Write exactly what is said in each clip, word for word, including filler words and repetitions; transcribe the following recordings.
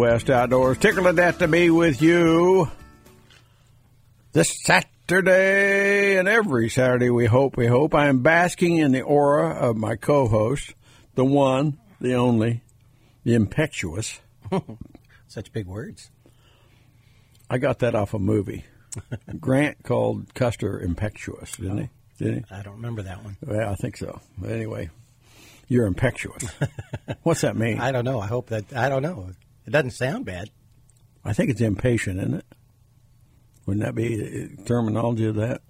West Outdoors. Tickled that to be with you this Saturday and every Saturday, we hope, we hope. I am basking in the aura of my co-host, the one, the only, the impetuous. Such big words. I got that off a movie. Grant called Custer impetuous, didn't oh, he? Didn't he? I don't remember that one. Well, I think so. But anyway, you're impetuous. What's that mean? I don't know. I hope that I don't know. It doesn't sound bad. I think it's impatient, isn't it? Wouldn't that be the terminology of that?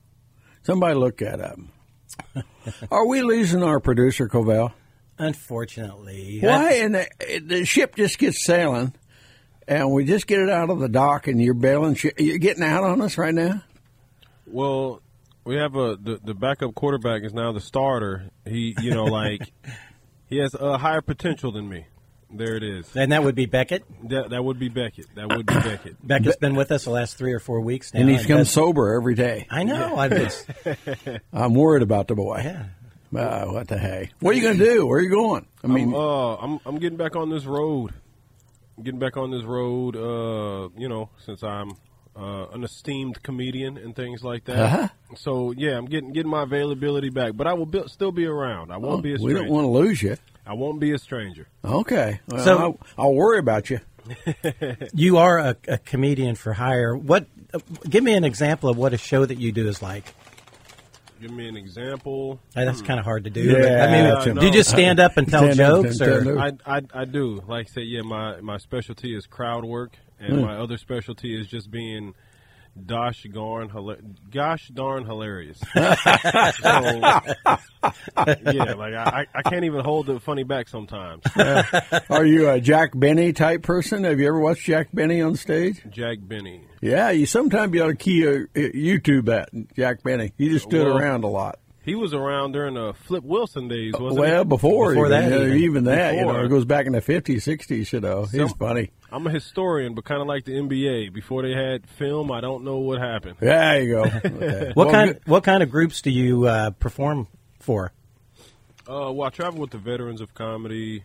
Somebody look that up. Are we losing our producer, Covell? Unfortunately. Why? And the, the ship just gets sailing. And we just get it out of the dock, and you're bailing. Sh- you're getting out on us right now. Well, we have a the, the backup quarterback is now the starter. He, you know, like he has a higher potential than me. There it is. And that would be Beckett. That, that would be Beckett. That would be Beckett. Beckett's been with us the last three or four weeks now, and he's come sober every day. I know. I just, I'm worried about the boy. Yeah. Uh, what the hey? What are you going to do? Where are you going? I mean, I'm, uh, I'm I'm getting back on this road. Getting back on this road, uh, you know, since I'm uh, an esteemed comedian and things like that. Uh-huh. So, yeah, I'm getting getting my availability back. But I will be, still be around. I won't oh, be a stranger. We don't want to lose you. I won't be a stranger. Okay. Well, so I'll, I'll worry about you. You are a, a comedian for hire. What? Uh, give me an example of what a show that you do is like. Give me an example. That's hmm. kind of hard to do. Yeah, I mean, uh, do no. you just stand up and tell jokes? Or? I, I I do. Like I said, yeah, my, my specialty is crowd work, and mm. my other specialty is just being gosh darn, hila- gosh darn hilarious. So, yeah, like I, I can't even hold the funny back sometimes. Uh, are you a Jack Benny type person? Have you ever watched Jack Benny on stage? Jack Benny. Yeah, you sometimes you ought to key a, a YouTube at Jack Benny. He just stood well, around a lot. He was around during the Flip Wilson days, wasn't well, he? Well, before, before even, that, even, even that, before. You know, it goes back in the fifties, sixties, you know. He's so, funny. I'm a historian, but kind of like the N B A. Before they had film, I don't know what happened. Yeah, there you go. Okay. what well, kind? Good. What kind of groups do you uh, perform for? Uh, well, I travel with the Veterans of Comedy.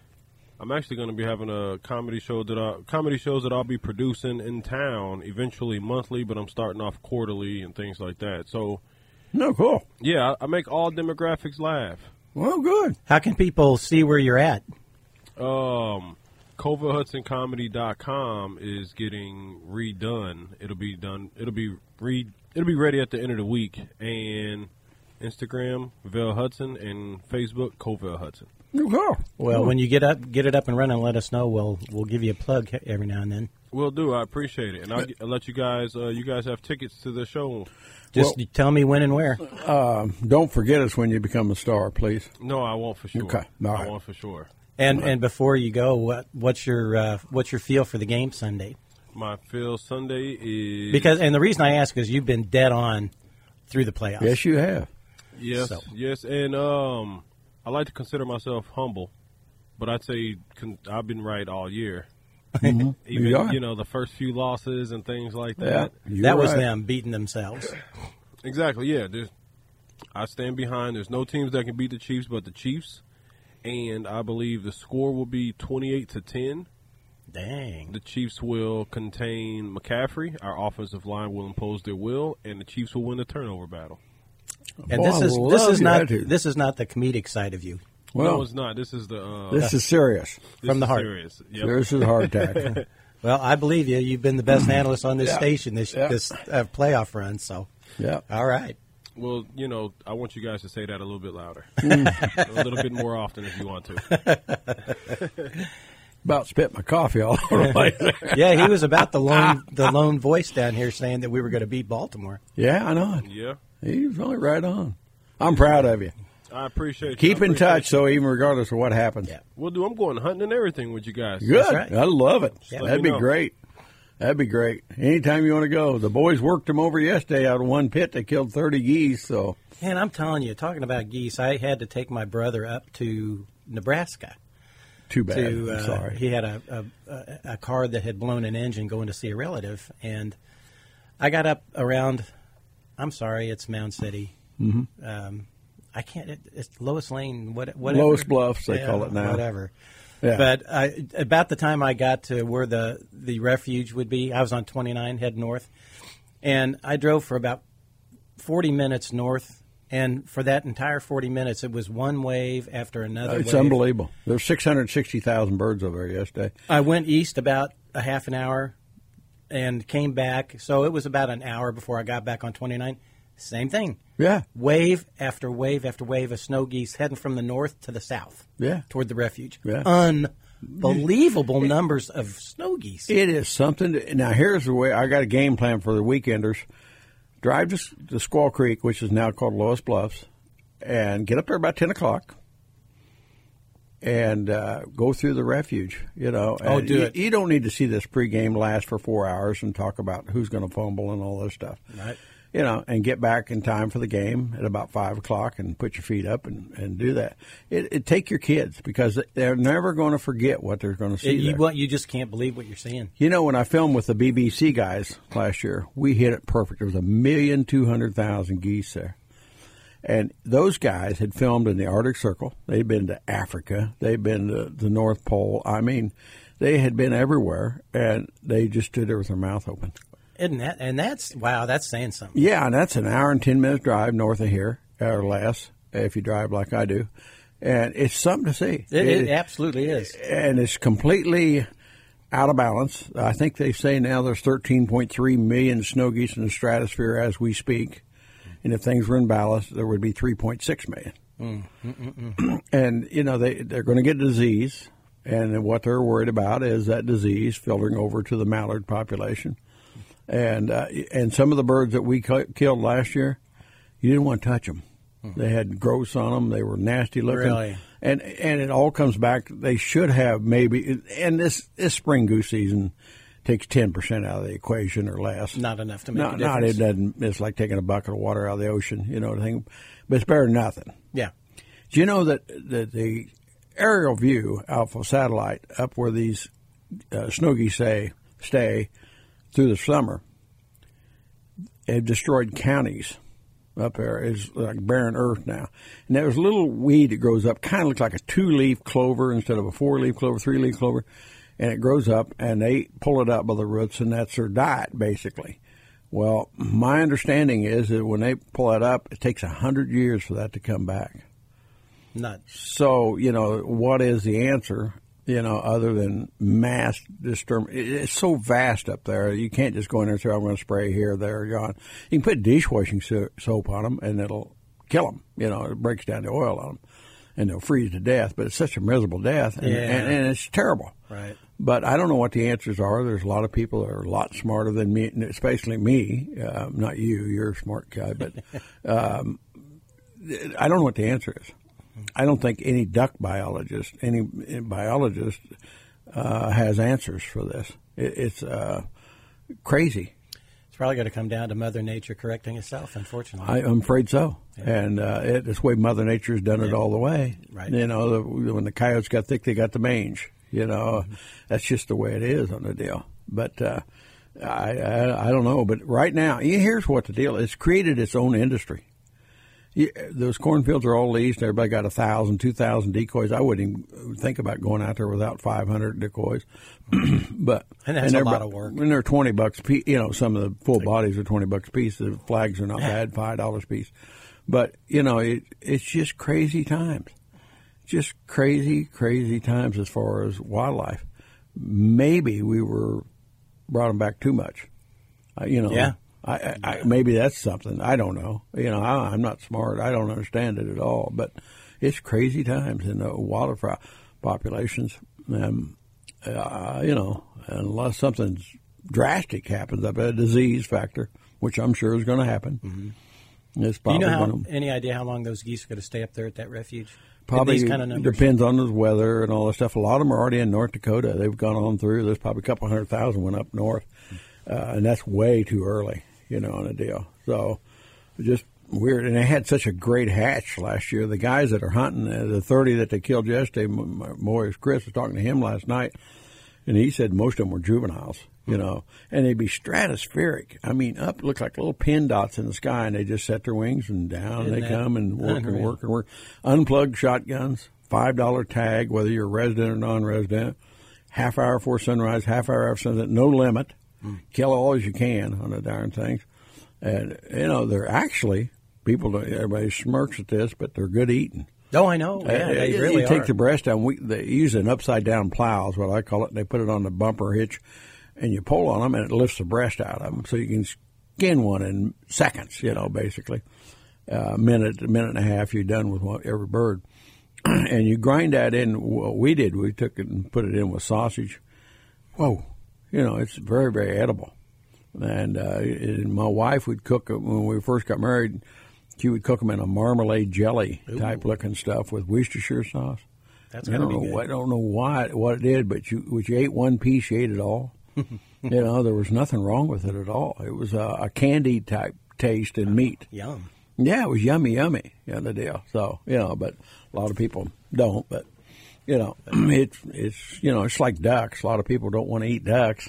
I'm actually going to be having a comedy show that I, comedy shows that I'll be producing in town eventually monthly, but I'm starting off quarterly and things like that. So. No, cool. Yeah, I make all demographics laugh. Well, good. How can people see where you're at? Um, Cova Hudson Comedy dot com is getting redone. It'll be done. It'll be re. It'll be ready at the end of the week. And Instagram, Vel Hudson, and Facebook, Covell Hudson. Okay. Well, cool. When you get up, get it up and running, let us know. We'll we'll give you a plug every now and then. Will do. I appreciate it, and I'll, I'll let you guys. Uh, you guys have tickets to the show. Just well, tell me when and where. Uh, don't forget us when you become a star, please. No, I won't for sure. Okay, all right. I won't for sure. And right. and before you go, what what's your uh, what's your feel for the game Sunday? My feel Sunday is because, and the reason I ask is you've been dead on through the playoffs. Yes, you have. Yes, so. yes, and um, I like to consider myself humble, but I'd say con- I've been right all year. Mm-hmm. Even you, you know the first few losses and things like that. Yeah, that was right. Them beating themselves. Exactly. Yeah. There's, I stand behind. There's no teams that can beat the Chiefs but the Chiefs, and I believe the score will be twenty-eight to ten. Dang. The Chiefs will contain McCaffrey. Our offensive line will impose their will, and the Chiefs will win the turnover battle. And Boy, this is this is not attitude. This is not the comedic side of you. Well, no, it's not. This is the uh, this is serious this from the heart. Serious. Yep. This is heart attack. Well, I believe you. You've been the best analyst on this yeah. station this yeah. this uh, playoff run. So, yeah, all right. Well, you know, I want you guys to say that a little bit louder, a little bit more often if you want to. About spit my coffee all over the place. Yeah, he was about the lone the lone voice down here saying that we were going to beat Baltimore. Yeah, I know. Yeah, he was really right on. I'm proud of you. I appreciate it. Keep in appreciate touch, you. So even regardless of what happens. Yeah. We'll do. I'm going hunting and everything with you guys. Good. Right. I love it. Yeah. That'd be know. great. That'd be great. Anytime you want to go. The boys worked them over yesterday out of one pit. They killed thirty geese. So, man, I'm telling you, talking about geese, I had to take my brother up to Nebraska. Too bad. To, uh, I'm sorry. He had a, a, a car that had blown an engine going to see a relative. And I got up around, I'm sorry, it's Mound City. Mm-hmm. Um I can't. It, it's Loess Lane. What? Whatever. Loess Bluffs. They yeah, call it now. Whatever. Yeah. But I, about the time I got to where the, the refuge would be, I was on twenty-nine, head north, and I drove for about forty minutes north. And for that entire forty minutes, it was one wave after another. It's wave. Unbelievable. There's six hundred sixty thousand birds over there yesterday. I went east about a half an hour and came back. So it was about an hour before I got back on twenty-nine. Same thing. Yeah. Wave after wave after wave of snow geese heading from the north to the south. Yeah. Toward the refuge. Yeah. Unbelievable it, numbers of snow geese. It is something. To, now, here's the way. I got a game plan for the weekenders. Drive to, to Squaw Creek, which is now called Loess Bluffs, and get up there about ten o'clock and uh, go through the refuge, you know. And oh, do you, it. You don't need to see this pregame last for four hours and talk about who's going to fumble and all this stuff. Right. You know, and get back in time for the game at about five o'clock and put your feet up and, and do that. It, it Take your kids because they're never going to forget what they're going to see it, you, well, you just can't believe what you're seeing. You know, when I filmed with the B B C guys last year, we hit it perfect. There was a million two hundred thousand geese there. And those guys had filmed in the Arctic Circle. They'd been to Africa. They'd been to the North Pole. I mean, they had been everywhere, and they just stood there with their mouth open. Isn't that, and that's, wow, that's saying something. Yeah, and that's an hour and ten minutes drive north of here, or less, if you drive like I do. And it's something to see. It, it, it absolutely is. And it's completely out of balance. I think they say now there's thirteen point three million snow geese in the stratosphere as we speak. And if things were in balance, there would be three point six million. Mm, mm, mm, mm. And, you know, they, they're going to get disease. And what they're worried about is that disease filtering over to the mallard population. And uh, and some of the birds that we cu- killed last year, you didn't want to touch them. Mm-hmm. They had growths on them. They were nasty looking. Really? And and it all comes back. They should have maybe. And this, this spring goose season takes ten percent out of the equation or less. Not enough to make not, a difference. Not, it doesn't, it's like taking a bucket of water out of the ocean, you know, thing. But it's better than nothing. Yeah. Do you know that, that the aerial view, Alpha Satellite, up where these uh, snow geese stay, stay through the summer, it destroyed counties up there. It's like barren earth now. And there's a little weed that grows up, kind of looks like a two-leaf clover instead of a four-leaf clover, three-leaf clover. And it grows up, and they pull it up by the roots, and that's their diet, basically. Well, my understanding is that when they pull it up, it takes one hundred years for that to come back. Nuts. So, you know, what is the answer? You know, other than mass disturbance. It's so vast up there. You can't just go in there and say, I'm going to spray here, there, gone. You can put dishwashing soap on them, and it'll kill them. You know, it breaks down the oil on them, and they'll freeze to death. But it's such a miserable death, and, yeah. and, and it's terrible. Right. But I don't know what the answers are. There's a lot of people that are a lot smarter than me, especially me. Uh, not you. You're a smart guy. But um, I don't know what the answer is. I don't think any duck biologist, any biologist uh, has answers for this. It, it's uh, crazy. It's probably going to come down to Mother Nature correcting itself, unfortunately. I, I'm afraid so. Yeah. And uh, it, it's the way Mother Nature's done it yeah. all the way. Right. You know, the, when the coyotes got thick, they got the mange. You know, mm-hmm. That's just the way it is on the deal. But uh, I, I, I don't know. But right now, here's what the deal is. It's created its own industry. You, those cornfields are all leased. Everybody got one thousand, two thousand decoys. I wouldn't even think about going out there without five hundred decoys. but And that's and a lot of work. And they're twenty bucks a piece. You know, some of the full bodies are twenty bucks a piece. The flags are not bad, five dollars a piece. But, you know, it, it's just crazy times. Just crazy, crazy times as far as wildlife. Maybe we were brought them back too much. Uh, you know. Yeah. I, I, maybe that's something. I don't know. You know, I, I'm not smart. I don't understand it at all. But it's crazy times in the wildlife populations. Um, uh, you know, unless something drastic happens, up a disease factor, which I'm sure is going to happen. Mm-hmm. It's probably Do you know how, gonna, any idea how long those geese are going to stay up there at that refuge? Probably kind of depends on the weather and all that stuff. A lot of them are already in North Dakota. They've gone on through. There's probably a couple hundred thousand went up north. Uh, and that's way too early. You know, on a deal. So just weird. And they had such a great hatch last year. The guys that are hunting, the thirty that they killed yesterday, my boy Chris was talking to him last night, And he said most of them were juveniles, you know, and they'd be stratospheric. I mean, up looked like little pin dots in the sky, and they just set their wings and down and they come and work unreal. and work and work. Unplugged shotguns, five dollar tag, whether you're resident or non-resident, half hour before sunrise, half hour after sunset, no limit. Mm. Kill all as you can on the darn things. And, you know, they're actually, people, don't, everybody smirks at this, but they're good eating. Oh, I know. Yeah, uh, they you, really you take are. the breast down. We, they use an upside-down plow is what I call it, and they put it on the bumper hitch, and you pull on them, and it lifts the breast out of them, so you can skin one in seconds, you know, basically. A uh, minute, a minute and a half, you're done with one, every bird. And you grind that in. What we did, we took it and put it in with sausage. Whoa. You know, it's very, very edible. And, uh, and my wife would cook it when we first got married. She would cook them in a marmalade jelly Ooh. type looking stuff with Worcestershire sauce. That's gonna be good. I don't know why what it did, but you when you ate one piece, you ate it all. You know, there was nothing wrong with it at all. It was a, a candy type taste in uh, meat. Yum. Yeah, it was yummy, yummy. Yeah, the deal. So you know, but a lot of people don't. But you know, it's it's you know, it's like ducks. A lot of people don't want to eat ducks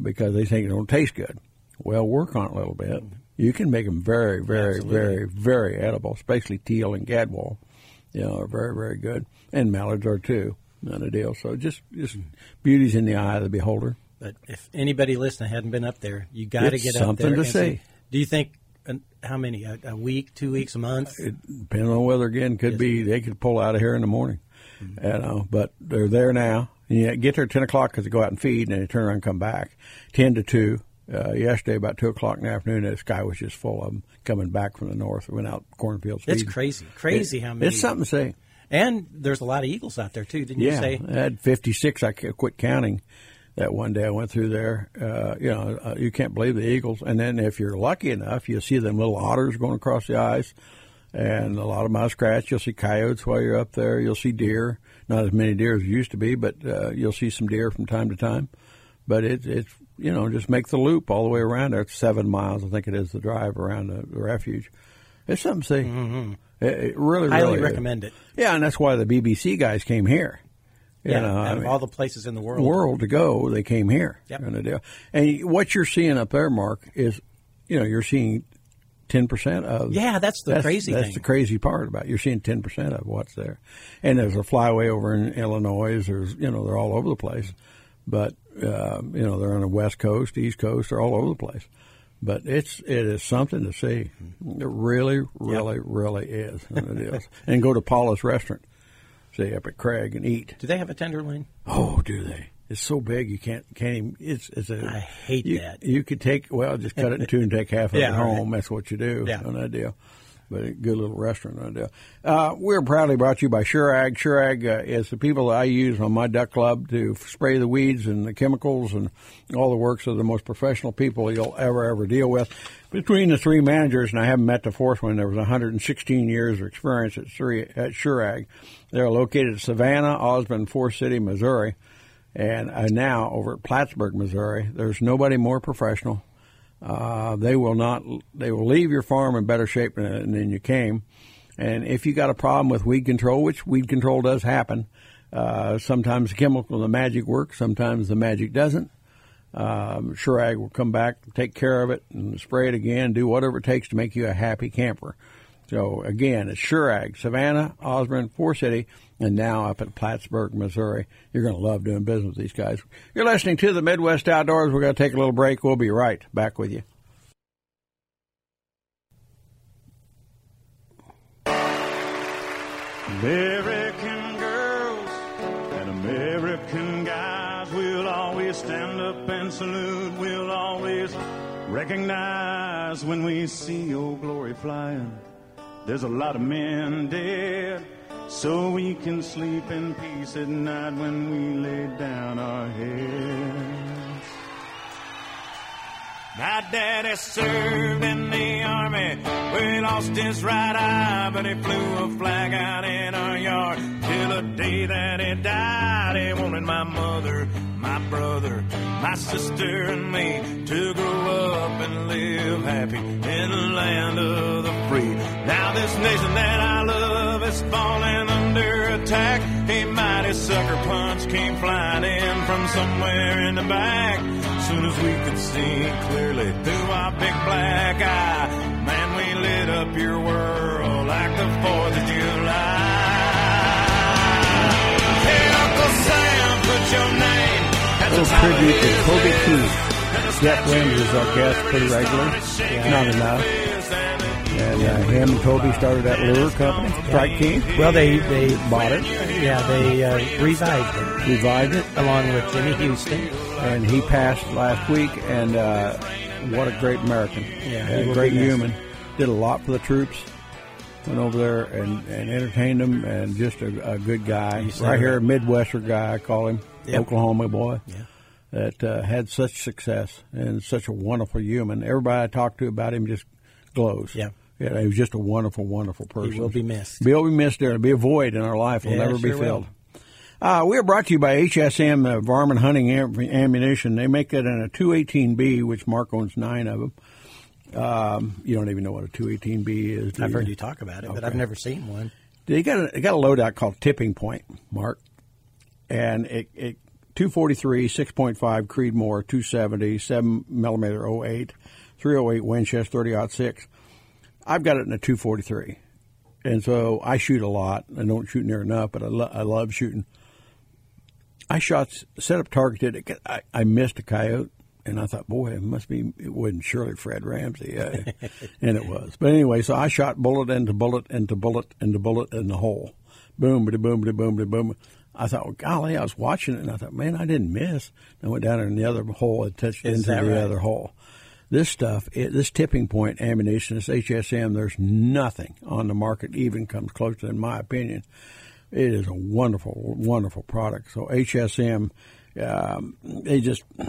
because they think it don't taste good. Well, work on it a little bit. You can make them very, very, Absolutely. very, very edible, especially teal and gadwall. You know, are very, very good. And mallards are, too. Not a deal. So just, just beauty's in the eye of the beholder. But if anybody listening hadn't been up there, you got to get up there. Something to see. Do you think how many, a, a week, two weeks, a month? It, depending on weather, again, could be they could pull out of here in the morning. Mm-hmm. You know, but they're there now. And you get there at ten o'clock because they go out and feed, and then they turn around and come back. ten to two Uh, yesterday, about two o'clock in the afternoon, the sky was just full of them coming back from the north. We went out cornfields. It's feeding. crazy. Crazy it, how many. It's something to see. And there's a lot of eagles out there, too, didn't yeah, you say? Yeah, I had fifty-six I quit counting that one day I went through there. Uh, you know, uh, you can't believe the eagles. And then if you're lucky enough, you'll see them little otters going across the ice and a lot of muskrats. You'll see coyotes while you're up there. You'll see deer. Not as many deer as used to be, but uh, you'll see some deer from time to time. But it, it's, you know, just make the loop all the way around there. It's seven miles, I think it is, the drive around the, the refuge. It's something to see. Mm-hmm. It, it really, really Highly is. recommend it. Yeah, and that's why the B B C guys came here. You yeah, know, out I of mean, all the places in the world. world to go, they came here. Yep. Kind of deal. And what you're seeing up there, Mark, is, you know, you're seeing ten percent of. Yeah, that's the that's, crazy that's thing. That's the crazy part about it. You're seeing ten percent of what's there. And there's a flyway over in Illinois. There's, you know, they're all over the place. But, uh, you know, they're on the West Coast, East Coast. They're all over the place. But it's it is something to see. It really, really, yep. really is. And it is. And go to Paula's Restaurant, say, up at Craig, and eat. Do they have a tenderloin? Oh, do they? It's so big you can't can't even. It's it's a. I hate you, that. You could take well, just cut it in two and take half of yeah, it home. Right. That's what you do. Yeah, no deal. But a good little restaurant, no doubt. Uh, we're proudly brought to you by SureAg. SureAg uh, is the people that I use on my duck club to spray the weeds and the chemicals and all the works of the most professional people you'll ever, ever deal with. Between the three managers, and I haven't met the fourth one, there was one hundred sixteen years of experience at, three, at SureAg. They're located at Savannah, Osmond, Forest City, Missouri, and uh, now over at Plattsburgh, Missouri. There's nobody more professional. Uh, they will not. They will leave your farm in better shape than, than you came. And if you got a problem with weed control, which weed control does happen, uh, sometimes the chemical and the magic works, sometimes the magic doesn't. Um, SureAg will come back, take care of it, and spray it again. Do whatever it takes to make you a happy camper. So again, it's SureAg, Savannah, Osborne, Forest City, and now up at Plattsburgh, Missouri. You're going to love doing business with these guys. You're listening to the Midwest Outdoors. We're going to take a little break. We'll be right back with you. American girls and American guys, we'll always stand up and salute. We'll always recognize when we see your glory flying. There's a lot of men dead, so we can sleep in peace at night when we lay down our heads. My daddy served in the army, where he lost his right eye, but he flew a flag out in our yard till the day that he died. He wanted my mother, my brother, my sister, and me to grow up and live happy in the land of the free. Now this nation that I love is falling under attack. He mighty sucks. sucker punch came flying in from somewhere in the back. Soon as we could see clearly through our big black eye, man, we lit up your world like the fourth of July. Hey, Uncle Sam, put your name at the top of his name. Toby Keith. Jack Benny is our guest pretty regularly. Yeah. Not enough. And uh, him and Toby started that lure company, Strike King. Well, they, they bought it. Yeah, they uh, revived it. Revived it. Along with Jimmy Houston. And he passed last week, and uh, what a great American. Yeah, a great human. Did a lot for the troops. Went over there and, and entertained them, and just a, a good guy. Right here, a Midwestern guy, I call him, yep. Oklahoma boy. Yeah. That uh, had such success and such a wonderful human. Everybody I talked to about him just glows. Yeah. Yeah, he was just a wonderful, wonderful person. He will be missed. He'll be missed there. It'll be a void in our life. Will yeah, never sure be filled. Uh, we are brought to you by H S M, uh, Varmint Hunting am- Ammunition. They make it in a two eighteen B, which Mark owns nine of them. Um, you don't even know what a two eighteen B is, do I've you? heard you talk about it, okay. But I've never seen one. They got a, they got a loadout called Tipping Point, Mark. And it, it two forty-three, six point five Creedmoor, two seventy, seven millimeter oh eight, three oh eight Winchester, thirty aught six. I've got it in a two forty-three, and so I shoot a lot. I don't shoot near enough, but I, lo- I love shooting. I shot set up targeted. I, I missed a coyote, and I thought, boy, it must be it wasn't surely Fred Ramsey, uh, and it was. But anyway, so I shot bullet into bullet into bullet into bullet in the hole, boom, ba boom, ba boom, ba boom. I thought, well, golly, I was watching it, and I thought, man, I didn't miss. And I went down in the other hole and touched Is into the right? other hole. This stuff, it, this Tipping Point ammunition, this H S M, there's nothing on the market even comes close to, in my opinion. It is a wonderful, wonderful product. So H S M, um, they just uh,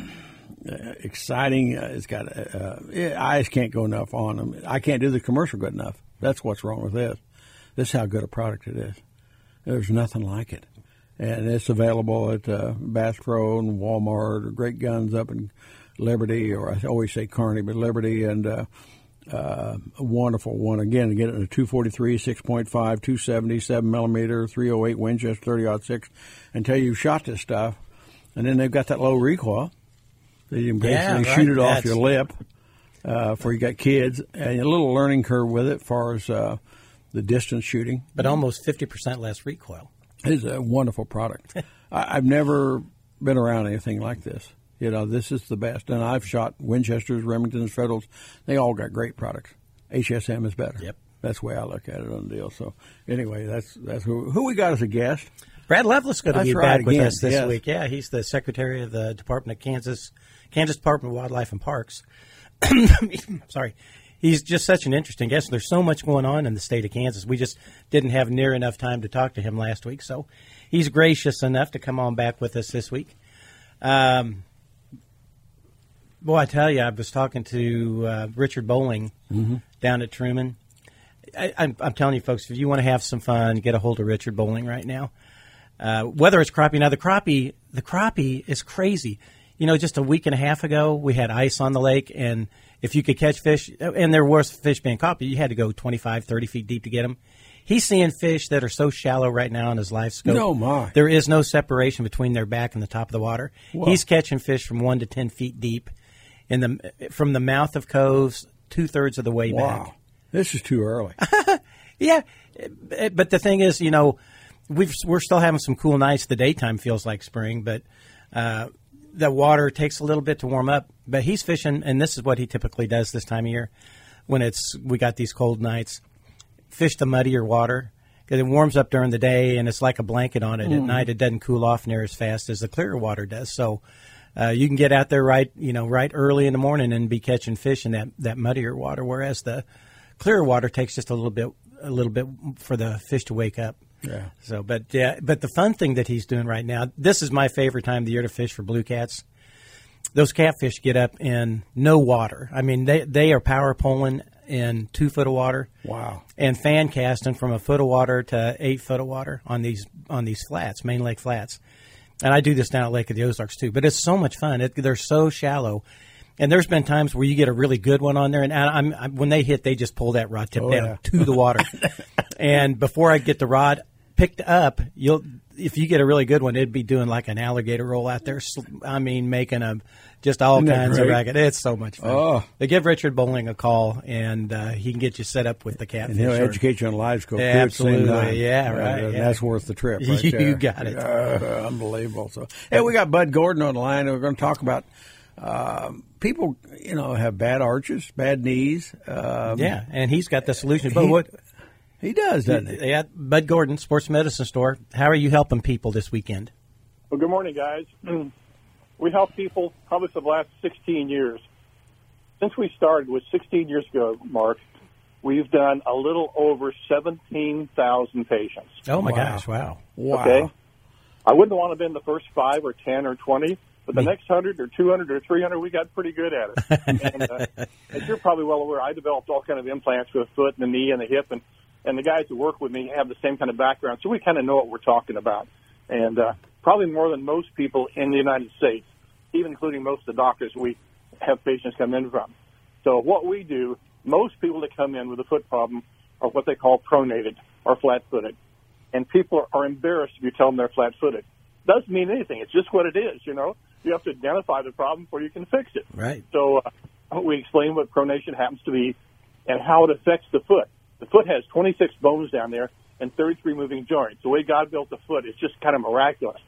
exciting. Uh, it's got, uh, it, I just can't go enough on them. I can't do the commercial good enough. That's what's wrong with this. This is how good a product it is. There's nothing like it. And it's available at uh, Bass Pro and Walmart or Great Guns up in Liberty, or I always say Kearney, but Liberty, and uh, uh, a wonderful one. Again, get it in a two forty-three, six point five, two seventy, seven millimeter, three oh eight Winchester, thirty aught six, until you've shot this stuff. And then they've got that low recoil. So you can basically yeah, shoot right. it off That's... your lip uh, for you got kids. And a little learning curve with it as far as uh, the distance shooting. But almost fifty percent less recoil. It is a wonderful product. I- I've never been around anything like this. You know, this is the best. And I've shot Winchesters, Remingtons, Federals. They all got great products. H S M is better. Yep. That's the way I look at it on the deal. So, anyway, that's that's who, who we got as a guest. Brad Loveless is going to be right, back again. with us this yes. week. Yeah, he's the Secretary of the Department of Kansas, Kansas Department of Wildlife and Parks. Sorry. He's just such an interesting guest. There's so much going on in the state of Kansas. We just didn't have near enough time to talk to him last week. So, he's gracious enough to come on back with us this week. Um Boy, I tell you, I was talking to uh, Richard Bowling mm-hmm. down at Truman. I, I'm, I'm telling you, folks, if you want to have some fun, get a hold of Richard Bowling right now. Uh, whether it's crappie. Now, the crappie, the crappie is crazy. You know, just a week and a half ago, we had ice on the lake, and if you could catch fish, and there was fish being caught, but you had to go twenty-five, thirty feet deep to get them. He's seeing fish that are so shallow right now in his life scope. No, my. There is no separation between their back and the top of the water. Whoa. He's catching fish from one to ten feet deep. In the from the mouth of coves, two thirds of the way wow. back. Wow, this is too early. Yeah, but the thing is, you know, we've, we're still having some cool nights. The daytime feels like spring, but uh, the water takes a little bit to warm up. But he's fishing, and this is what he typically does this time of year, when it's we got these cold nights. Fish the muddier water because it warms up during the day, and it's like a blanket on it. Mm. At night, it doesn't cool off near as fast as the clearer water does. So. Uh, you can get out there right, you know, right early in the morning and be catching fish in that, that muddier water, whereas the clearer water takes just a little bit, a little bit for the fish to wake up. Yeah. So, but yeah, but the fun thing that he's doing right now, this is my favorite time of the year to fish for blue cats. Those catfish get up in no water. I mean, they they are power pulling in two foot of water. Wow. And fan casting from a foot of water to eight foot of water on these on these flats, main lake flats. And I do this down at Lake of the Ozarks, too. But it's so much fun. It, they're so shallow. And there's been times where you get a really good one on there. And I'm, I'm, when they hit, they just pull that rod tip oh, down yeah. to the water. And before I get the rod, picked up, you'll if you get a really good one, it'd be doing like an alligator roll out there. I mean, making a just all kinds great? of racket. It's so much fun. Oh. They give Richard Bowling a call, and uh, he can get you set up with the catfish. And he'll or, educate you on live scope. Yeah, absolutely. Yeah, right. Uh, yeah. That's worth the trip right there. You got it. Uh, unbelievable. So, hey, we got Bud Gordon on the line, and we're going to talk about Um, people, you know, have bad arches, bad knees. Um, yeah, and he's got the solution. But he, what he does, doesn't he? Yeah, Bud Gordon, Sports Medicine Store. How are you helping people this weekend? Well, good morning, guys. We help people probably for the last sixteen years. Since we started, was sixteen years ago, Mark, we've done a little over seventeen thousand patients. Oh, my wow. gosh, wow. Wow. Okay. I wouldn't want to have been the first five or ten or twenty. But the next one hundred or two hundred or three hundred, we got pretty good at it. And uh, as you're probably well aware, I developed all kind of implants with the foot and the knee and the hip, and, and the guys who work with me have the same kind of background, so we kind of know what we're talking about. And uh, probably more than most people in the United States, even including most of the doctors we have patients come in from. So what we do, most people that come in with a foot problem are what they call pronated or flat-footed, and people are embarrassed if you tell them they're flat-footed. Doesn't mean anything. It's just what it is, you know. You have to identify the problem before you can fix it. Right. So uh, we explain what pronation happens to be and how it affects the foot. The foot has twenty-six bones down there and thirty-three moving joints. The way God built the foot is just kind of miraculous.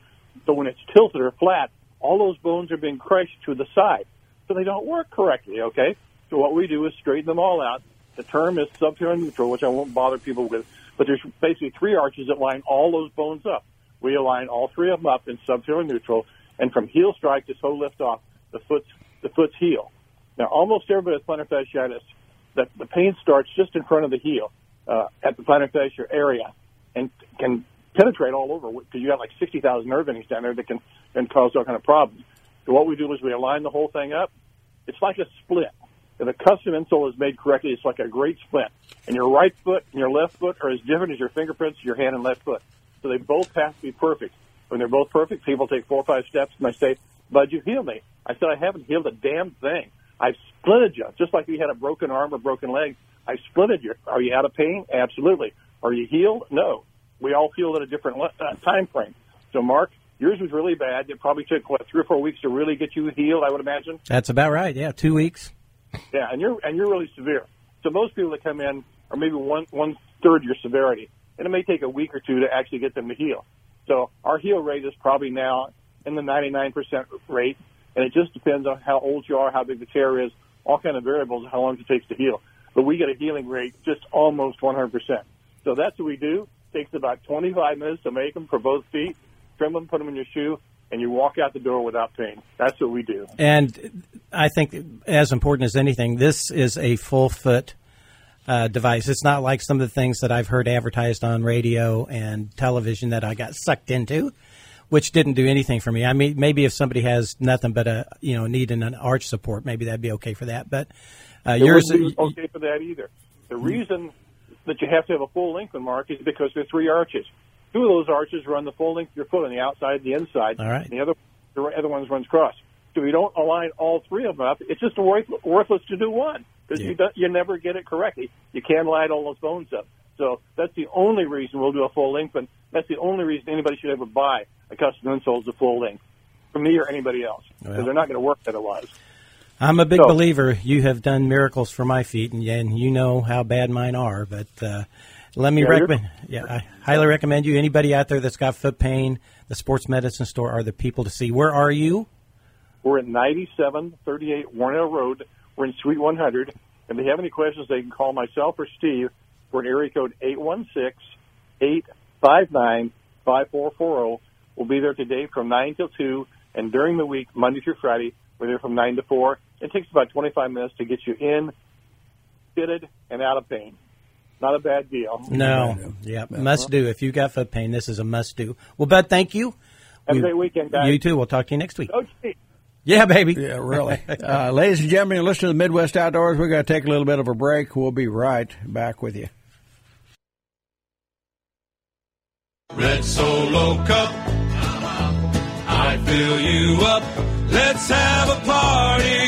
So when it's tilted or flat, all those bones are being crushed to the side. So they don't work correctly, okay? So what we do is straighten them all out. The term is superior neutral, which I won't bother people with. But there's basically three arches that line all those bones up. We align all three of them up in subterior neutral, and from heel strike to toe lift off, the foot's, the foot's heel. Now, almost everybody with plantar fasciitis, the, the pain starts just in front of the heel uh, at the plantar fascia area and can penetrate all over because you got like sixty thousand nerve endings down there that can, can cause all kind of problems. So what we do is we align the whole thing up. It's like a split. If a custom insole is made correctly, it's like a great split. And your right foot and your left foot are as different as your fingerprints, your hand and left foot. So they both have to be perfect. When they're both perfect, people take four or five steps, and they say, Bud, you healed me. I said, I haven't healed a damn thing. I've splinted you. Just like you had a broken arm or broken leg, I splinted you. Are you out of pain? Absolutely. Are you healed? No. We all healed at a different uh, time frame. So, Mark, yours was really bad. It probably took, what, three or four weeks to really get you healed, I would imagine? That's about right, yeah, two weeks. Yeah, and you're and you're really severe. So most people that come in are maybe one one-third your severity, and it may take a week or two to actually get them to heal. So our heal rate is probably now in the ninety-nine percent rate, and it just depends on how old you are, how big the tear is, all kind of variables, how long it takes to heal. But we get a healing rate just almost one hundred percent. So that's what we do. It takes about twenty-five minutes to make them for both feet, trim them, put them in your shoe, and you walk out the door without pain. That's what we do. And I think as important as anything, this is a full-foot Uh, device. It's not like some of the things that I've heard advertised on radio and television that I got sucked into, which didn't do anything for me. I mean, maybe if somebody has nothing but a, you know, need an arch support, maybe that'd be okay for that. But uh, yours is okay for that either. The reason that you have to have a full length one, Mark, is because there are three arches. Two of those arches run the full length of your foot on the outside and the inside. All right. And the other, the other ones runs cross. So if you don't align all three of them up, it's just worthless to do one. Because yeah. you, you never get it correctly. You can't line all those bones up. So that's the only reason we'll do a full length, and that's the only reason anybody should ever buy a custom insole is a full length, from me or anybody else, because well. they're not going to work otherwise. I'm a big so. believer. You have done miracles for my feet, and, and you know how bad mine are. But uh, let me yeah, recommend. Yeah, I highly recommend you. Anybody out there that's got foot pain, the Sports Medicine Store are the people to see. Where are you? We're at ninety-seven thirty-eight Warnell Road. We're in Suite one hundred. If they have any questions, they can call myself or Steve. We're at area code eight one six, eight five nine, five four four zero. We'll be there today from nine till two, and during the week, Monday through Friday, we're there from nine to four. It takes about twenty-five minutes to get you in, fitted, and out of pain. Not a bad deal. No. Yeah, must do. If you've got foot pain, this is a must do. Well, Bud, thank you. Have we, a great weekend, guys. You too. We'll talk to you next week. Okay. Yeah, baby. Yeah, really. Uh, ladies and gentlemen, listen to the Midwest Outdoors. We're going to take a little bit of a break. We'll be right back with you. Red Solo Cup, I fill you up. Let's have a party.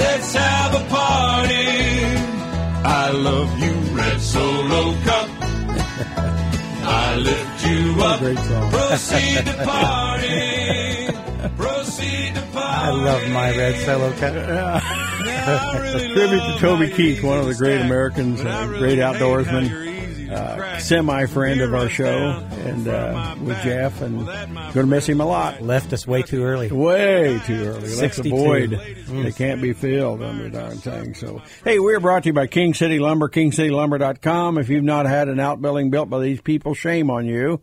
Let's have a party. I love you, Red Solo Cup. I love great song. Proceed to party. Proceed to party. I love my red cello cat. Really a tribute to Toby Keith, one of the great Americans, uh, great outdoorsmen, uh, semi-friend of our show, and uh, with Jeff, and going to miss him a lot. Left us way too early. Way too early. Left the void. Mm. They can't be filled under darn thing. So, hey, we're brought to you by King City Lumber, King City Lumber dot com. If you've not had an outbuilding built by these people, shame on you.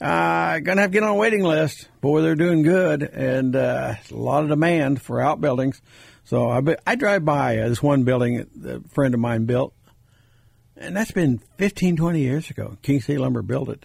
Uh, going to have to get on a waiting list. Boy, they're doing good, and uh, a lot of demand for outbuildings. So I, be, I drive by uh, this one building that a friend of mine built, and that's been fifteen, twenty years ago. King City Lumber built it,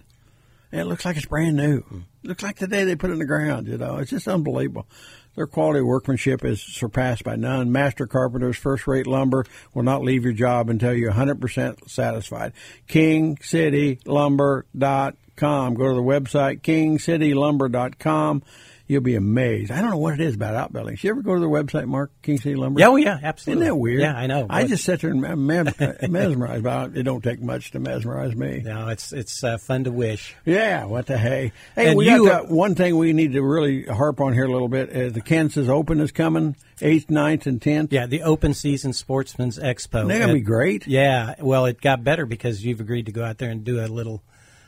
and it looks like it's brand new. It looks like the day they put it in the ground, you know. It's just unbelievable. Their quality of workmanship is surpassed by none. Master carpenters, first-rate lumber will not leave your job until you're one hundred percent satisfied. King City Lumber dot com. Go to the website, King City Lumber dot com. You'll be amazed. I don't know what it is about outbuildings. You ever go to their website, Mark, King City Lumber? Yeah, well, yeah, absolutely. Isn't that weird? Yeah, I know. I just sit there and I'm mesmerized. But it don't take much to mesmerize me. No, it's it's uh, fun to wish. Yeah, what the hey. Hey, and we you, got to, uh, one thing we need to really harp on here a little bit is the Kansas Open is coming, eighth, ninth, and tenth. Yeah, the Open Season Sportsman's Expo. They're going to be great. Yeah, well, it got better because you've agreed to go out there and do a little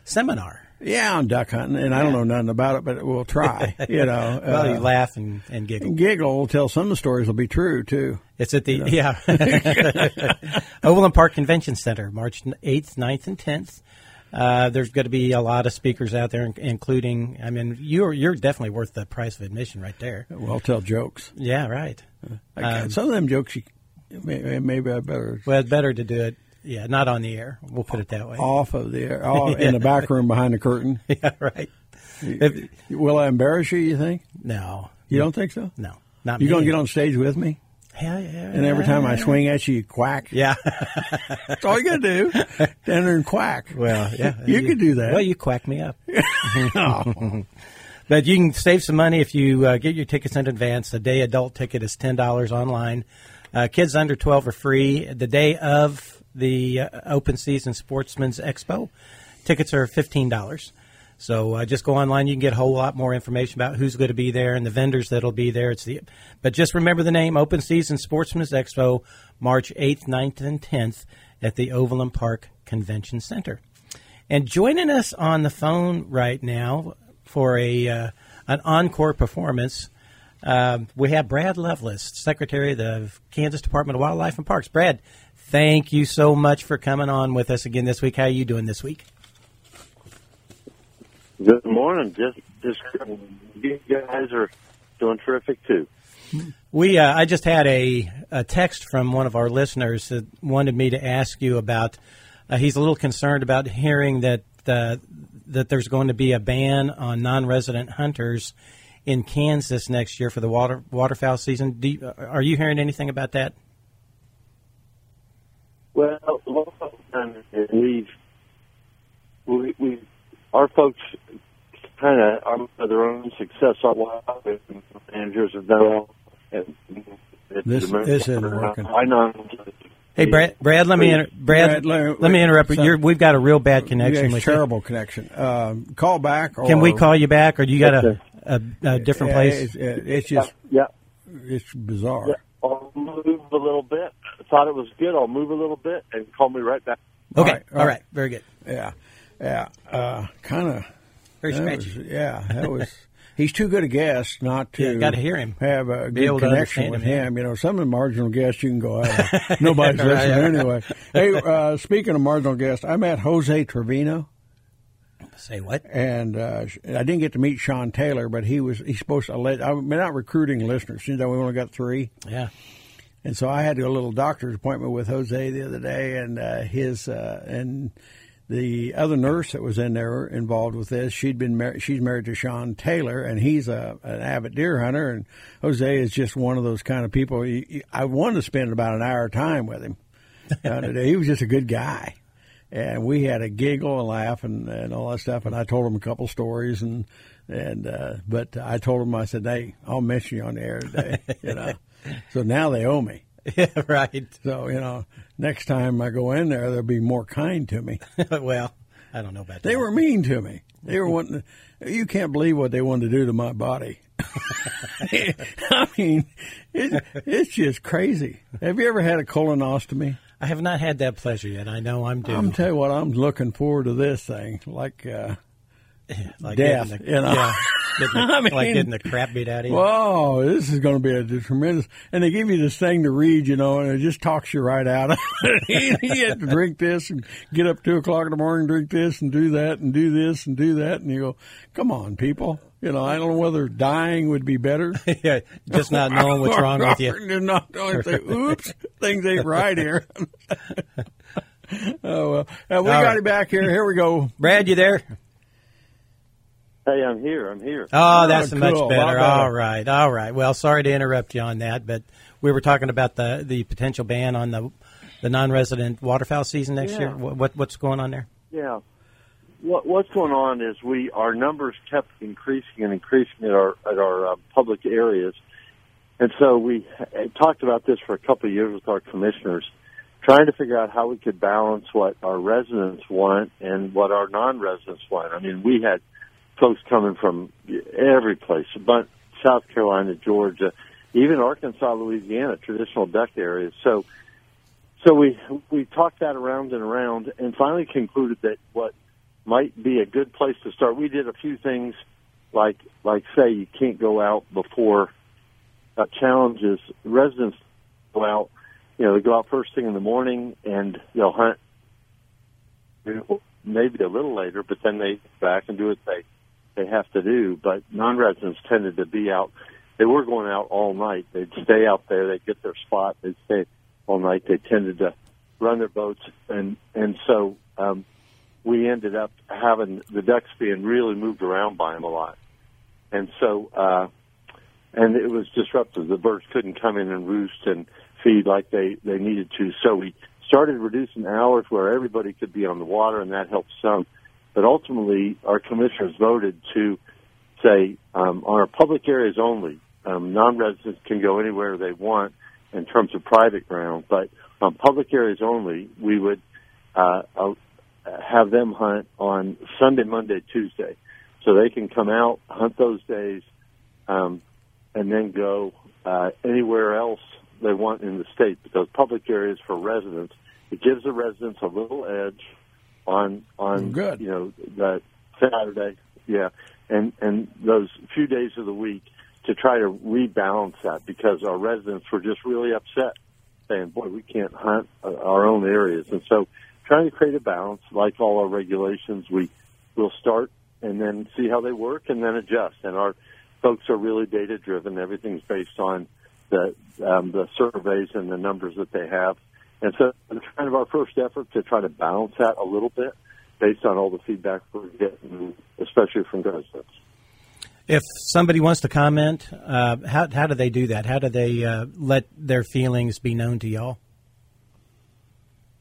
seminar. Yeah, I'm duck hunting, and yeah. I don't know nothing about it, but we'll try, you know. Well, uh, you laugh and, and giggle. And giggle till some of the stories will be true, too. It's at the, you know? yeah. Overland Park Convention Center, March eighth, ninth, and tenth. Uh, there's going to be a lot of speakers out there, including, I mean, you're you're definitely worth the price of admission right there. Well, tell jokes. Yeah, right. Um, some of them jokes, you, maybe, maybe I better. Well, it's better to do it. Yeah, not on the air. We'll put it that way. Off of the air. Oh, yeah. In the back room behind the curtain. Yeah, right. If, Will I embarrass you, you think? No. You don't think so? No. Not You're me. You're going to get on stage with me? Yeah, yeah. And every time I swing at you, you quack. Yeah. That's all you got to do. Stand there and quack. Well, yeah. You, you could do that. Well, you quack me up. Oh. But you can save some money if you uh, get your tickets in advance. The day adult ticket is ten dollars online. Uh, kids under twelve are free. The day of the uh, Open Season Sportsman's Expo, tickets are fifteen dollars. So uh, just go online. You can get a whole lot more information about who's going to be there and the vendors that will be there. It's the, But just remember the name, Open Season Sportsman's Expo, March eighth, ninth, and tenth at the Overland Park Convention Center. And joining us on the phone right now for a uh, an encore performance, uh, we have Brad Loveless, Secretary of the Kansas Department of Wildlife and Parks. Brad, thank you so much for coming on with us again this week. How are you doing this week? Good morning. Just, just you guys are doing terrific too. We, uh, I just had a, a text from one of our listeners that wanted me to ask you about. Uh, he's a little concerned about hearing that uh, that there's going to be a ban on non-resident hunters in Kansas next year for the water waterfowl season. Do you, are you hearing anything about that? Well, a lot of times we've, we, we, our folks kind of are their own success. Our wildlife managers have done it. This isn't working. I know. Hey, Brad, Brad, let me, inter- Brad, Brad, let, let me interrupt. You're, we've got a real bad connection. It's a terrible you. connection. Um, call back. Or, can we call you back, or do you got a, a, a different place? It's, it's just, yeah, it's bizarre. Yeah. I'll move a little bit. I thought it was good. I'll move a little bit and call me right back. Okay. All right. All right. All right. Very good. Yeah. Yeah. Uh, kind of. Very scratchy. Was, yeah. That was. He's too good a guest not to. Yeah, got to hear him. Have a Be good connection with him. him. You know, some of the marginal guests you can go out. Nobody's right, listening right. anyway. Hey, uh, speaking of marginal guests, I met Jose Trevino. Say what? And uh, I didn't get to meet Sean Taylor, but he was he's supposed to let. I've been out recruiting listeners. You know, we only got three. Yeah. And so I had to do a little doctor's appointment with Jose the other day, and uh, his uh, and the other nurse that was in there involved with this. She'd been mar- she's married to Sean Taylor, and he's a an avid deer hunter. And Jose is just one of those kind of people. He, he, I wanted to spend about an hour of time with him uh, today. He was just a good guy. And we had a giggle and laugh and, and all that stuff. And I told him a couple stories. And, and uh, but I told him, I said, hey, I'll miss you on the air today. You know? So now they owe me. Yeah, right. So, you know, next time I go in there, they'll be more kind to me. Well, I don't know about that. They were mean to me. They were wanting to, you can't believe what they wanted to do to my body. I mean, it, it's just crazy. Have you ever had a colonostomy? I have not had that pleasure yet. I know I'm due. I'm tell you what, I'm looking forward to this thing, like uh, like death. Getting the, you know? Yeah, getting the, I mean, like getting the crap beat out of you. Whoa, this is going to be a tremendous. And they give you this thing to read, you know, and it just talks you right out of it. You have to drink this and get up two o'clock in the morning, drink this and do that and do this and do that, and you go, come on, people. You know, I don't know whether dying would be better. Yeah, just not knowing what's wrong with you. Not knowing, say, oops, things ain't right here. Oh, well. Uh, we All got right. you back here. Here we go. Brad, you there? Hey, I'm here. I'm here. Oh, that's oh, cool. much better. All right. All right. Well, sorry to interrupt you on that, but we were talking about the, the potential ban on the the non-resident waterfowl season next yeah. year. What, what What's going on there? Yeah. What, what's going on is we our numbers kept increasing and increasing at our at our uh, public areas, and so we h- talked about this for a couple of years with our commissioners, trying to figure out how we could balance what our residents want and what our non-residents want. I mean, we had folks coming from every place, but South Carolina, Georgia, even Arkansas, Louisiana, traditional duck areas. So, so we we talked that around and around, and finally concluded that what might be a good place to start. We did a few things like, like say, you can't go out before uh, challenges. Residents go out, you know, they go out first thing in the morning and they'll hunt maybe a little later, but then they back and do what they, they have to do. But non-residents tended to be out. They were going out all night. They'd stay out there. They'd get their spot. They'd stay all night. They tended to run their boats. And, and so, um, we ended up having the ducks being really moved around by them a lot. And so, uh, and it was disruptive. The birds couldn't come in and roost and feed like they, they needed to. So we started reducing hours where everybody could be on the water, and that helped some. But ultimately, our commissioners voted to say, um, on our public areas only, um, non-residents can go anywhere they want in terms of private ground. But on public areas only, we would uh, uh have them hunt on Sunday, Monday, Tuesday. So they can come out, hunt those days, um, and then go uh, anywhere else they want in the state. But those public areas for residents, it gives the residents a little edge on, on Good. you know, that Saturday, yeah, and, and those few days of the week to try to rebalance that, because our residents were just really upset, saying, boy, we can't hunt our own areas. And so trying to create a balance, like all our regulations, we will start and then see how they work and then adjust. And our folks are really data-driven. Everything's based on the um, the surveys and the numbers that they have. And so it's kind of our first effort to try to balance that a little bit based on all the feedback we're getting, especially from residents. If somebody wants to comment, uh, how, how do they do that? How do they uh, let their feelings be known to y'all?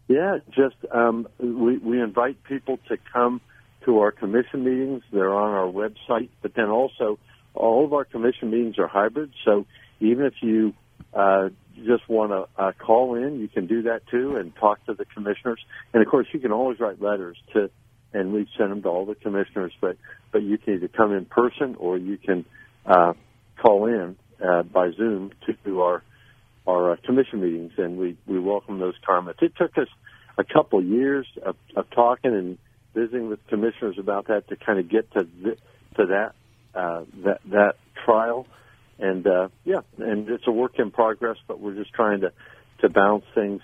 Yeah, just um, we, we invite people to come to our commission meetings. They're on our website. But then also, all of our commission meetings are hybrid. So even if you uh, just want to uh, call in, you can do that too and talk to the commissioners. And, of course, you can always write letters to, and we send them to all the commissioners. But, but you can either come in person or you can uh, call in uh, by Zoom to do our our uh, commission meetings, and we, we welcome those comments. It took us a couple years of, of talking and visiting with commissioners about that to kind of get to th- to that, uh, that that trial. And, uh, yeah, and it's a work in progress, but we're just trying to, to balance things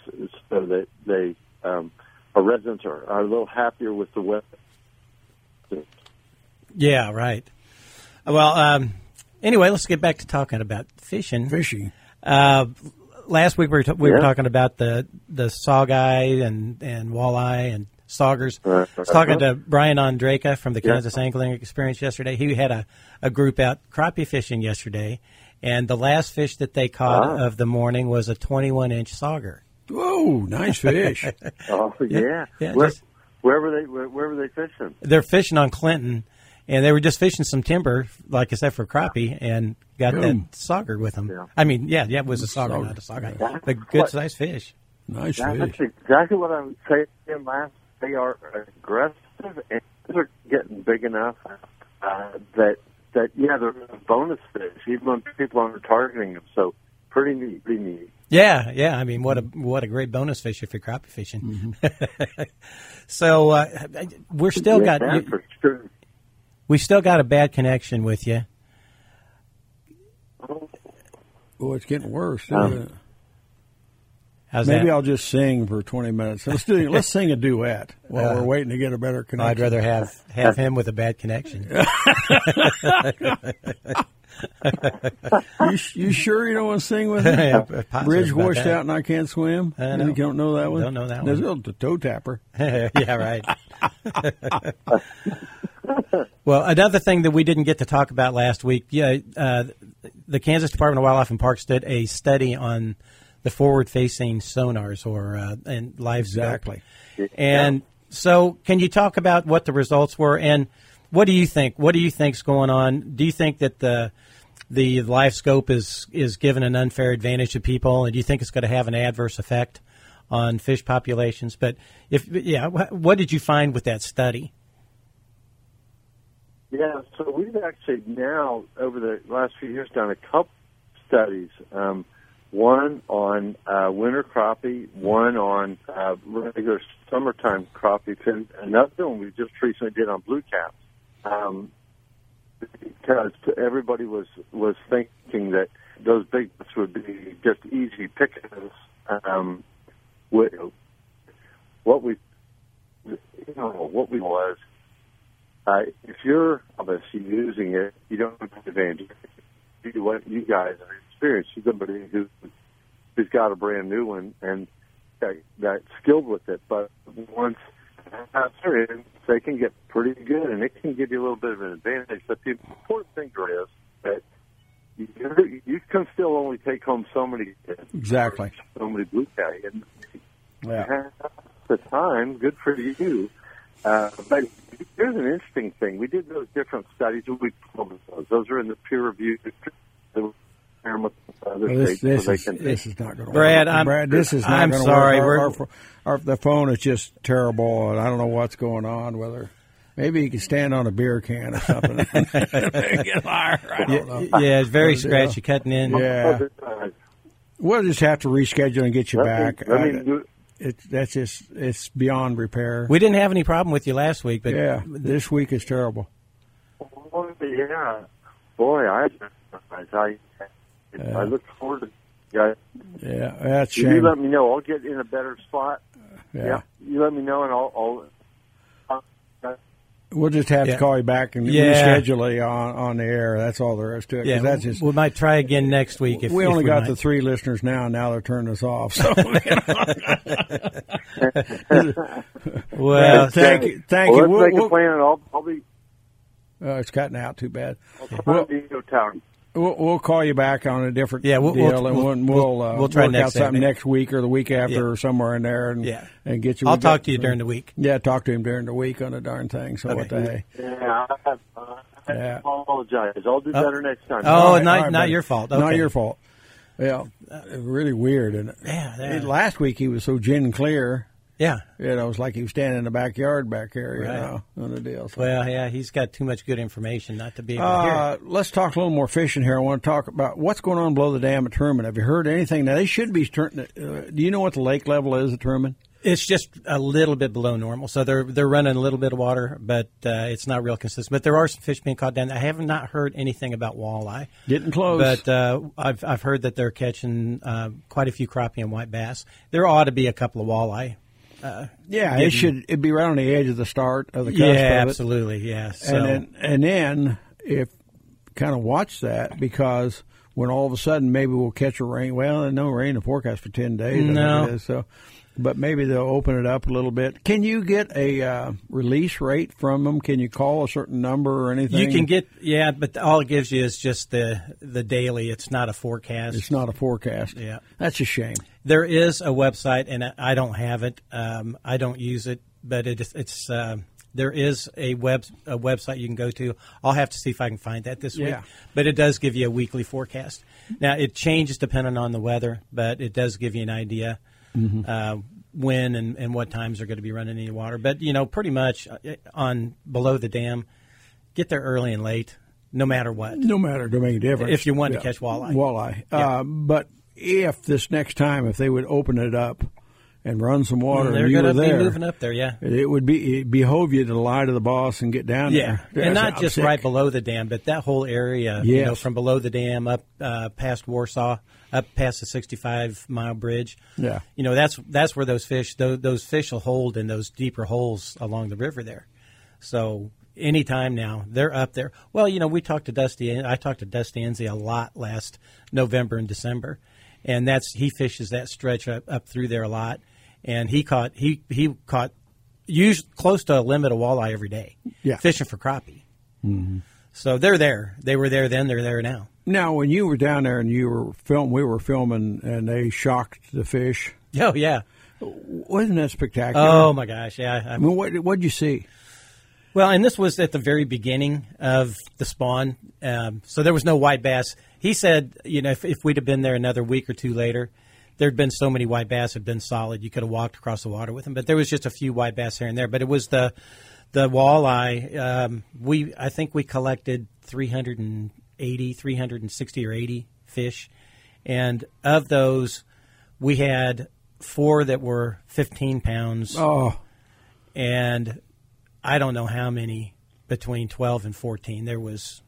so that they um, our residents are, are a little happier with the weather. Yeah, right. Well, um, anyway, let's get back to talking about fishing. Fishing. Uh, last week we were, t- we yeah. were talking about the, the sawguy and, and walleye and saugers. Uh, I was talking to Brian Andreka from the Kansas yeah. Angling Experience yesterday. He had a, a group out crappie fishing yesterday, and the last fish that they caught ah. of the morning was a twenty-one inch sauger. Whoa, nice fish. Oh, yeah. yeah, yeah where, just, where, were they, where, where were they fishing? They're fishing on Clinton, and they were just fishing some timber, like I said, for crappie, and got Boom. that sauger with them. Yeah. I mean, yeah, yeah, it was a sauger, sauger. not a sauger. Yeah. But good-sized fish. Nice That's fish. That's exactly what I was saying last. They are aggressive expensive, and those are getting big enough uh, that, that yeah, they're bonus fish, even when people aren't targeting them. So pretty neat, pretty neat. Yeah, yeah. I mean, what a what a great bonus fish if you're crappie fishing. Mm-hmm. So uh, we're still yeah, got you, for sure. We still got a bad connection with you. Oh, it's getting worse. Um, isn't it? How's Maybe that? I'll just sing for twenty minutes. Let's do. Let's sing a duet while uh, we're waiting to get a better connection. I'd rather have, have him with a bad connection. you, you sure you don't want to sing with him? Yeah, Bridge washed that. out and I can't swim? I know. You don't know that one? I don't know that There's one. There's a little toe tapper. Yeah, right. Well, another thing that we didn't get to talk about last week, yeah, uh, the Kansas Department of Wildlife and Parks did a study on the forward-facing sonars or uh, and livestock. Exactly. And so can you talk about what the results were and what do you think? What do you think's going on? Do you think that the the live scope is is given an unfair advantage to people, and do you think it's going to have an adverse effect on fish populations? But if yeah, what did you find with that study? Yeah, so we've actually now over the last few years done a couple studies. Um, one on uh, winter crappie, one on uh, regular summertime crappie, and another one we just recently did on blue caps. Um, because everybody was, was thinking that those big butts would be just easy pickings. Um, what, what we, you know, what we was, uh, if you're obviously using it, you don't have advantage. You do what you guys are experienced. You're somebody who, who's got a brand new one and that, that's skilled with it. But once after it, they can get pretty good, and it can give you a little bit of an advantage. But the important thing is that you, you can still only take home so many exactly so many blue tie, and yeah. half the time, good for you. Uh, but here's an interesting thing: we did those different studies. We published those; those are in the peer review. Well, this, this, so is, can, this is not going to Brad, work. I'm, Brad, this is not I'm sorry. Work. Our, our, our, our, the phone is just terrible, and I don't know what's going on. Whether maybe you can stand on a beer can or something. Get higher. I don't know. Yeah, it's very scratchy. You know, cutting in. Yeah, we'll just have to reschedule and get you let back. Me, let I, me it, that's just it's beyond repair. We didn't have any problem with you last week, but yeah, this week is terrible. Yeah, boy, I I tell you. Yeah. I look forward to guys. Yeah, that's you, you let me know. I'll get in a better spot. Uh, yeah. yeah. You let me know, and I'll. I'll uh, we'll just have yeah. to call you back and yeah. reschedule you on, on the air. That's all there is to it. Yeah, that's just, we might try again next week. If, we only if we got might. the three listeners now, and now they're turning us off. So, well, thank you. Thank well, you. Let's we'll, make we'll, a plan, and I'll, I'll be. Uh, it's cutting out. Too bad. I'll come well, out to your town. We'll, we'll call you back on a different yeah, we'll, deal, we'll, and we'll, we'll, we'll, uh, we'll try work next out something Saturday. next week or the week after yeah. or somewhere in there, and yeah. and get you. I'll talk that. to you during the week. Yeah, talk to him during the week on the darn thing. So okay. what the hey? Yeah, I, uh, I yeah. apologize. I'll do better oh. next time. Oh, right, not right, not buddy. your fault. Okay. Not your fault. Yeah, really weird. And yeah, yeah. last week he was so gin clear. Yeah, you know, it's like he was standing in the backyard back here, you right. know, on the deal. So. Well, yeah, he's got too much good information not to be able uh, to hear. Let's talk a little more fishing here. I want to talk about what's going on below the dam at Truman. Have you heard anything? Now, they should be uh, – do you know what the lake level is at Truman? It's just a little bit below normal. So they're they're running a little bit of water, but uh, it's not real consistent. But there are some fish being caught down there. I have not heard anything about walleye. Getting close. But uh, I've, I've heard that they're catching uh, quite a few crappie and white bass. There ought to be a couple of walleye. Uh, yeah, getting, it should it'd be right on the edge of the start of the cusp yeah, of it. absolutely, yeah. So. And then, and then if kind of watch that, because when all of a sudden maybe we'll catch a rain. Well, no rain in forecast for ten days. No, is, so but maybe they'll open it up a little bit. Can you get a uh, release rate from them? Can you call a certain number or anything? You can get yeah, but all it gives you is just the the daily. It's not a forecast. It's not a forecast. Yeah, that's a shame. There is a website, and I don't have it. Um, I don't use it, but it, it's uh, there is a web a website you can go to. I'll have to see if I can find that this yeah. week. But it does give you a weekly forecast. Now, it changes depending on the weather, but it does give you an idea mm-hmm. uh, when and, and what times they're going to be running in the water. But, you know, pretty much on below the dam, get there early and late, no matter what. No matter, don't make a difference. If you want yeah. to catch walleye. Walleye. Yeah. Uh, but if this next time, if they would open it up and run some water, well, and you were there. They're going to be moving up there, yeah. It would be behove you to lie to the boss and get down yeah. there. Yeah, and not just sick. Right below the dam, but that whole area, yes. you know, from below the dam up uh, past Warsaw, up past the sixty-five mile bridge. Yeah. You know, that's that's where those fish, those, those fish will hold in those deeper holes along the river there. So anytime now, they're up there. Well, you know, we talked to Dusty, I talked to Dusty Enzi a lot last November and December, and that's he fishes that stretch up, up through there a lot. And he caught he he caught usually close to a limit of walleye every day, yeah. fishing for crappie. Mm-hmm. So they're there. They were there then. They're there now. Now, when you were down there and you were film, we were filming, and they shocked the fish. Oh yeah, wasn't that spectacular? Oh my gosh, yeah. I, I mean, what what'd you see? Well, and this was at the very beginning of the spawn, um, so there was no white bass. He said, you know, if, if we'd have been there another week or two later, there'd been so many white bass had been solid. You could have walked across the water with them, but there was just a few white bass here and there. But it was the the walleye. Um, we I think we collected three hundred eighty, three hundred sixty or eighty fish, and of those, we had four that were fifteen pounds. Oh, and I don't know how many between twelve and fourteen. There was,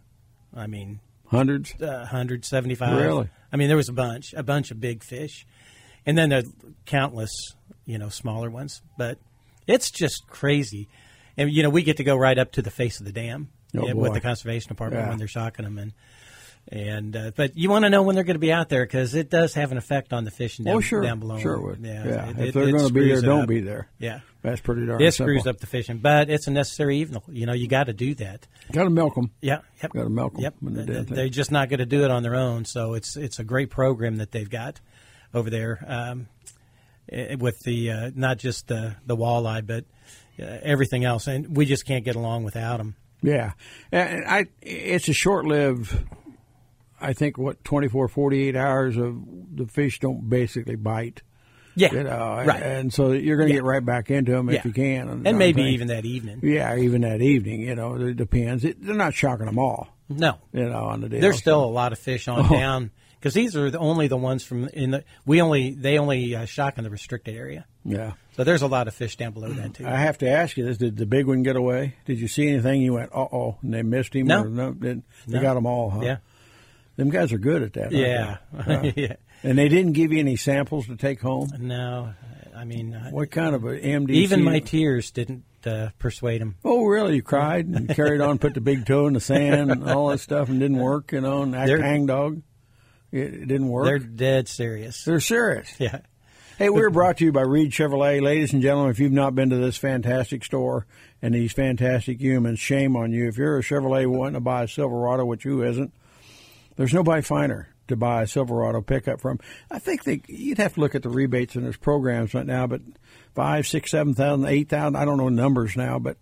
I mean, hundreds, uh, one hundred seventy-five. Really? I mean, there was a bunch, a bunch of big fish, and then the countless, you know, smaller ones. But it's just crazy, and you know, we get to go right up to the face of the dam oh, with boy. the conservation department yeah. when they're shocking them, and and uh, but you want to know when they're going to be out there because it does have an effect on the fishing down, oh, sure. down below. Sure, would. Yeah, yeah. It, if they're going to be there, don't up. be there. Yeah, that's pretty darn. It screws simple. up the fishing, but it's a necessary evil. You know, you got to do that. Got to milk them. Yeah, yep. Got to milk them. Yep, they're, they're just not going to do it on their own. So it's it's a great program that they've got over there um, with the uh, not just the the walleye, but uh, everything else, and we just can't get along without them. Yeah, and I it's a short-lived. I think, what, twenty-four, forty-eight hours of the fish don't basically bite. Yeah, you know, and, right. And so you're going to yeah. get right back into them yeah. if you can. And, and maybe even that evening. Yeah, even that evening, you know, it depends. It, they're not shocking them all. No. You know, on the day. There's still a lot of fish on oh. down because these are the, only the ones from in the – we only – they only uh, shock in the restricted area. Yeah. So there's a lot of fish down below that, too. I have to ask you this. Did the big one get away? Did you see anything? You went, uh-oh, and they missed him? No. Or no they no. got them all, huh? Yeah. Them guys are good at that. Yeah. Uh, yeah. And they didn't give you any samples to take home? No. I mean. What kind of an M D C? Even my tears didn't uh, persuade them. Oh, really? You cried and carried on, put the big toe in the sand and all that stuff and didn't work, you know, and act hang dog. It, it didn't work. They're dead serious. They're serious. Yeah. Hey, we're brought to you by Reed Chevrolet. Ladies and gentlemen, if you've not been to this fantastic store and these fantastic humans, shame on you. If you're a Chevrolet wanting to buy a Silverado, which who isn't? There's nobody finer to buy a Silverado pickup from. I think they, you'd have to look at the rebates in those programs right now, but five, six, seven thousand, eight thousand, I don't know numbers now, but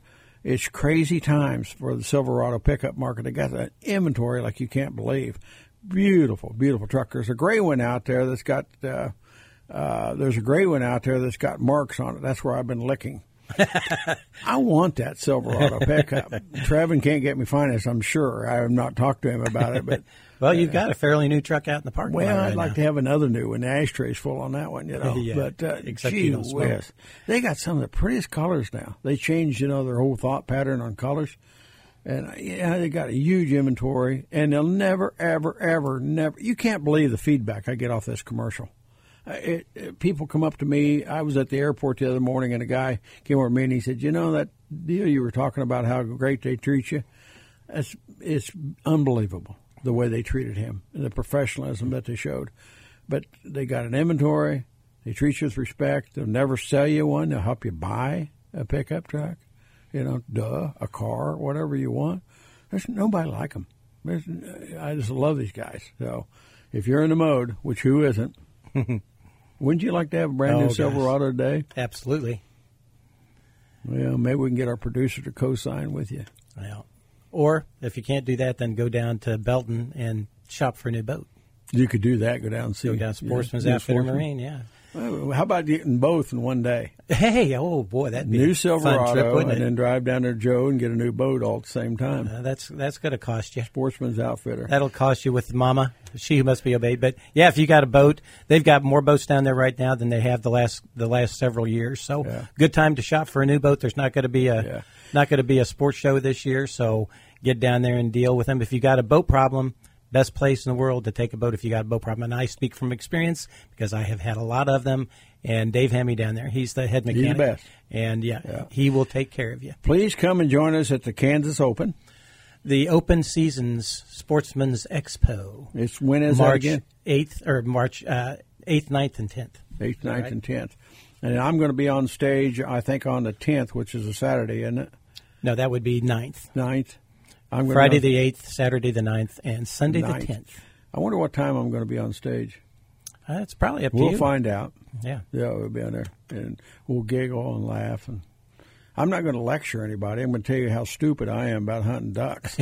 it's crazy times for the Silverado pickup market. They got an inventory like you can't believe. Beautiful, beautiful truck. There's a gray one out there that's got uh, uh, there's a gray one out there that's got marks on it. That's where I've been licking. I want that Silverado pickup. Trevin can't get me financed, I'm sure. I have not talked to him about it, but. Well, you've got a fairly new truck out in the parking lot. Well, right I'd like now. to have another new one. The ashtray's full on that one, you know. Yeah, but, uh, gee whiz. They got some of the prettiest colors now. They changed, you know, their whole thought pattern on colors. And, yeah, they got a huge inventory. And they'll never, ever, ever, never. You can't believe the feedback I get off this commercial. It, it, people come up to me. I was at the airport the other morning, and a guy came over to me, and he said, you know, that deal you were talking about, how great they treat you, it's, it's unbelievable. The way they treated him, and the professionalism that they showed. But they got an inventory. They treat you with respect. They'll never sell you one. They'll help you buy a pickup truck, you know, duh, a car, whatever you want. There's nobody like them. There's, I just love these guys. So if you're in the mode, which who isn't, wouldn't you like to have a brand oh, new gosh. Silverado today? Absolutely. Well, maybe we can get our producer to co-sign with you. Well. Or if you can't do that, then go down to Belton and shop for a new boat. You could do that. Go down and see. Go down to Sportsman's yeah, Outfitter Sportsman. Marine, yeah. How about getting both in one day? Hey, oh boy, that'd be new Silverado, fun trip, wouldn't it? And then drive down to Joe and get a new boat all at the same time. Uh, that's that's going to cost you. Sportsman's Outfitter. That'll cost you with Mama. She Who Must Be Obeyed. But yeah, if you got a boat, they've got more boats down there right now than they have the last the last several years. So yeah. Good time to shop for a new boat. There's not going to be a yeah. not going to be a sports show this year. So get down there and deal with them. If you got a boat problem. Best place in the world to take a boat if you got a boat problem. And I speak from experience because I have had a lot of them. And Dave Hemme down there, he's the head mechanic. He's the best. And, yeah, yeah, he will take care of you. Please come and join us at the Kansas Open. The Open Season's Sportsman's Expo. It's when is March that again? eighth, or March uh, eighth, ninth, and tenth. eighth, ninth, right? And tenth. And I'm going to be on stage, I think, on the tenth, which is a Saturday, isn't it? No, that would be ninth. ninth. I'm Friday the eighth, Saturday the ninth, and Sunday ninth. The tenth. I wonder what time I'm going to be on stage. Uh, it's probably up to we'll you. We'll find out. Yeah. Yeah, we'll be on there, and we'll giggle and laugh. And I'm not going to lecture anybody. I'm going to tell you how stupid I am about hunting ducks.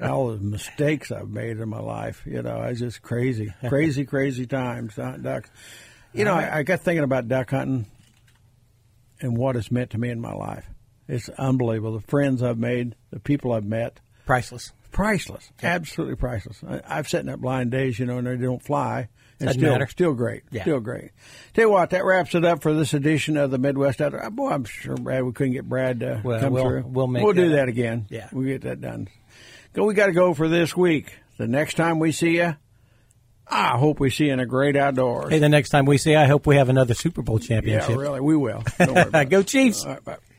All the mistakes I've made in my life. You know, it's just crazy, crazy, crazy times to hunt ducks. You know, I, I got thinking about duck hunting and what it's meant to me in my life. It's unbelievable. The friends I've made, the people I've met. Priceless. Priceless. Yeah. Absolutely priceless. I, I've sat in that blind days, you know, and they don't fly. It's still matter. Still great. Yeah. Still great. Tell you what, that wraps it up for this edition of the Midwest Outdoors. Oh, boy, I'm sure Brad, we couldn't get Brad to well, come we'll, through. We'll, make we'll that do that again. Yeah. We'll get that done. Go, we got to go for this week. The next time we see you, I hope we see you in a great outdoors. Hey, the next time we see you, I hope we have another Super Bowl championship. Yeah, really, we will. Don't worry about Go Chiefs. All right, bye.